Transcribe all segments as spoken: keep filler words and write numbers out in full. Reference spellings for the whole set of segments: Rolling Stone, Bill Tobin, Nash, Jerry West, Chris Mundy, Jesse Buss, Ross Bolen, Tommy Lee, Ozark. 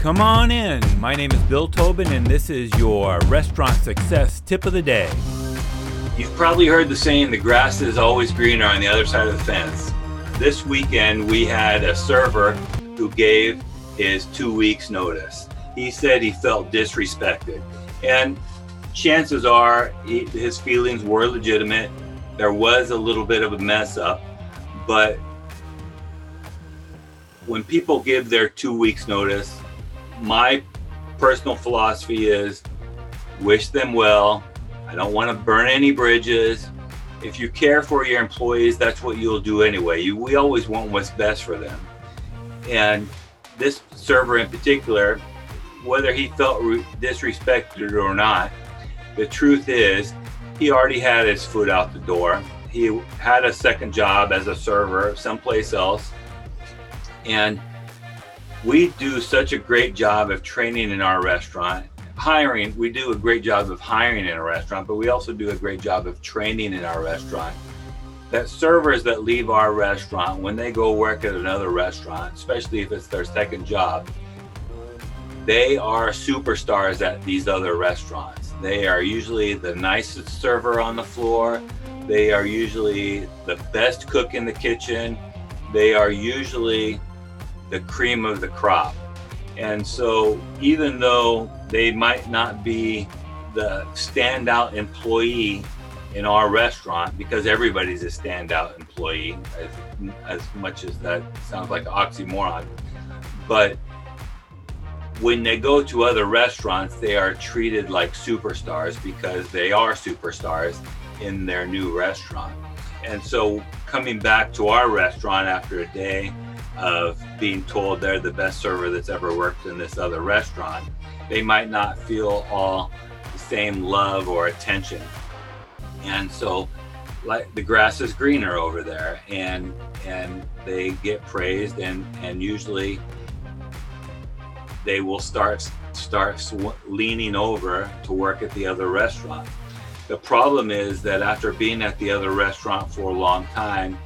Come on in. My name is Bill Tobin, and this is your restaurant success tip of the day. You've probably heard the saying, the grass is always greener on the other side of the fence. This weekend, we had a server who gave his two weeks notice. He said he felt disrespected. And chances are he, his feelings were legitimate. There was a little bit of a mess up, but when people give their two weeks notice, my personal philosophy is wish them well. I don't want to burn any bridges. If you care for your employees, that's what you'll do anyway. You, we always want what's best for them. And this server in particular, whether he felt re- disrespected or not, the truth is he already had his foot out the door. He had a second job as a server someplace else. And we do such a great job of training in our restaurant. Hiring, we do a great job of hiring in a restaurant, but we also do a great job of training in our restaurant. That servers that leave our restaurant, when they go work at another restaurant, especially if it's their second job, they are superstars at these other restaurants. They are usually the nicest server on the floor. They are usually the best cook in the kitchen. They are usually the cream of the crop. And so even though they might not be the standout employee in our restaurant, because everybody's a standout employee, as, as much as that sounds like an oxymoron, but when they go to other restaurants, they are treated like superstars because they are superstars in their new restaurant. And so coming back to our restaurant after a day of being told they're the best server that's ever worked in this other restaurant, they might not feel all the same love or attention. And so like the grass is greener over there, and and they get praised, and, and usually they will start start sw- leaning over to work at the other restaurant. The problem is that after being at the other restaurant for a long time,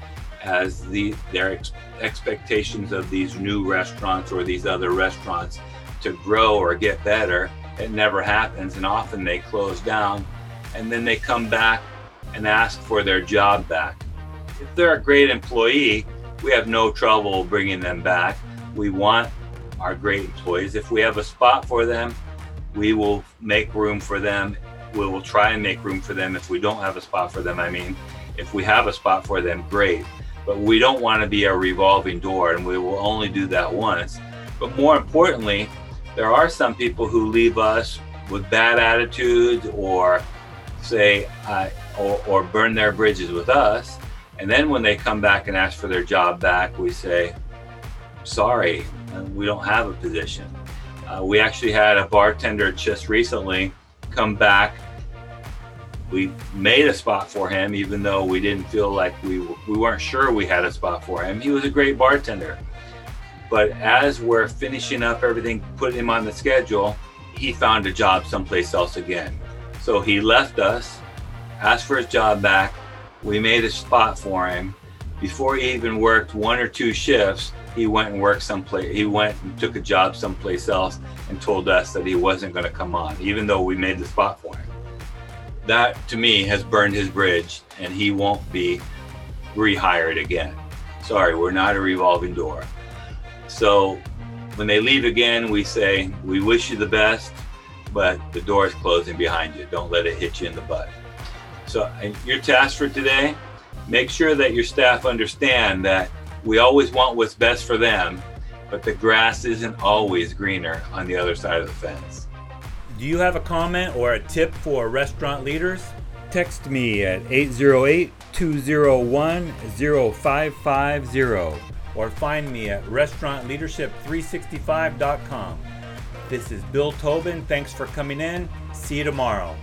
as the their ex- expectations of these new restaurants or these other restaurants to grow or get better, it never happens, and often they close down, and then they come back and ask for their job back. If they're a great employee, we have no trouble bringing them back. We want our great employees. If we have a spot for them, we will make room for them. We will try and make room for them. If we don't have a spot for them, I mean, if we have a spot for them, great. But we don't want to be a revolving door, and we will only do that once. But more importantly, there are some people who leave us with bad attitudes or say, I, or, or burn their bridges with us. And then when they come back and ask for their job back, we say, sorry, we don't have a position. Uh, we actually had a bartender just recently come back. We made a spot for him, even though we didn't feel like we we weren't sure we had a spot for him. He was a great bartender. But as we're finishing up everything, putting him on the schedule, he found a job someplace else again. So he left us, asked for his job back. We made a spot for him. Before he even worked one or two shifts, he went and worked someplace. He went and took a job someplace else and told us that he wasn't going to come on, even though we made the spot for him. That, to me, has burned his bridge, and he won't be rehired again. Sorry, we're not a revolving door. So when they leave again, we say, we wish you the best, but the door is closing behind you. Don't let it hit you in the butt. So your task for today, make sure that your staff understand that we always want what's best for them, but the grass isn't always greener on the other side of the fence. Do you have a comment or a tip for restaurant leaders? Text me at eight zero eight, two zero one, zero five five zero or find me at restaurant leadership three sixty-five dot com. This is Bill Tobin. Thanks for coming in. See you tomorrow.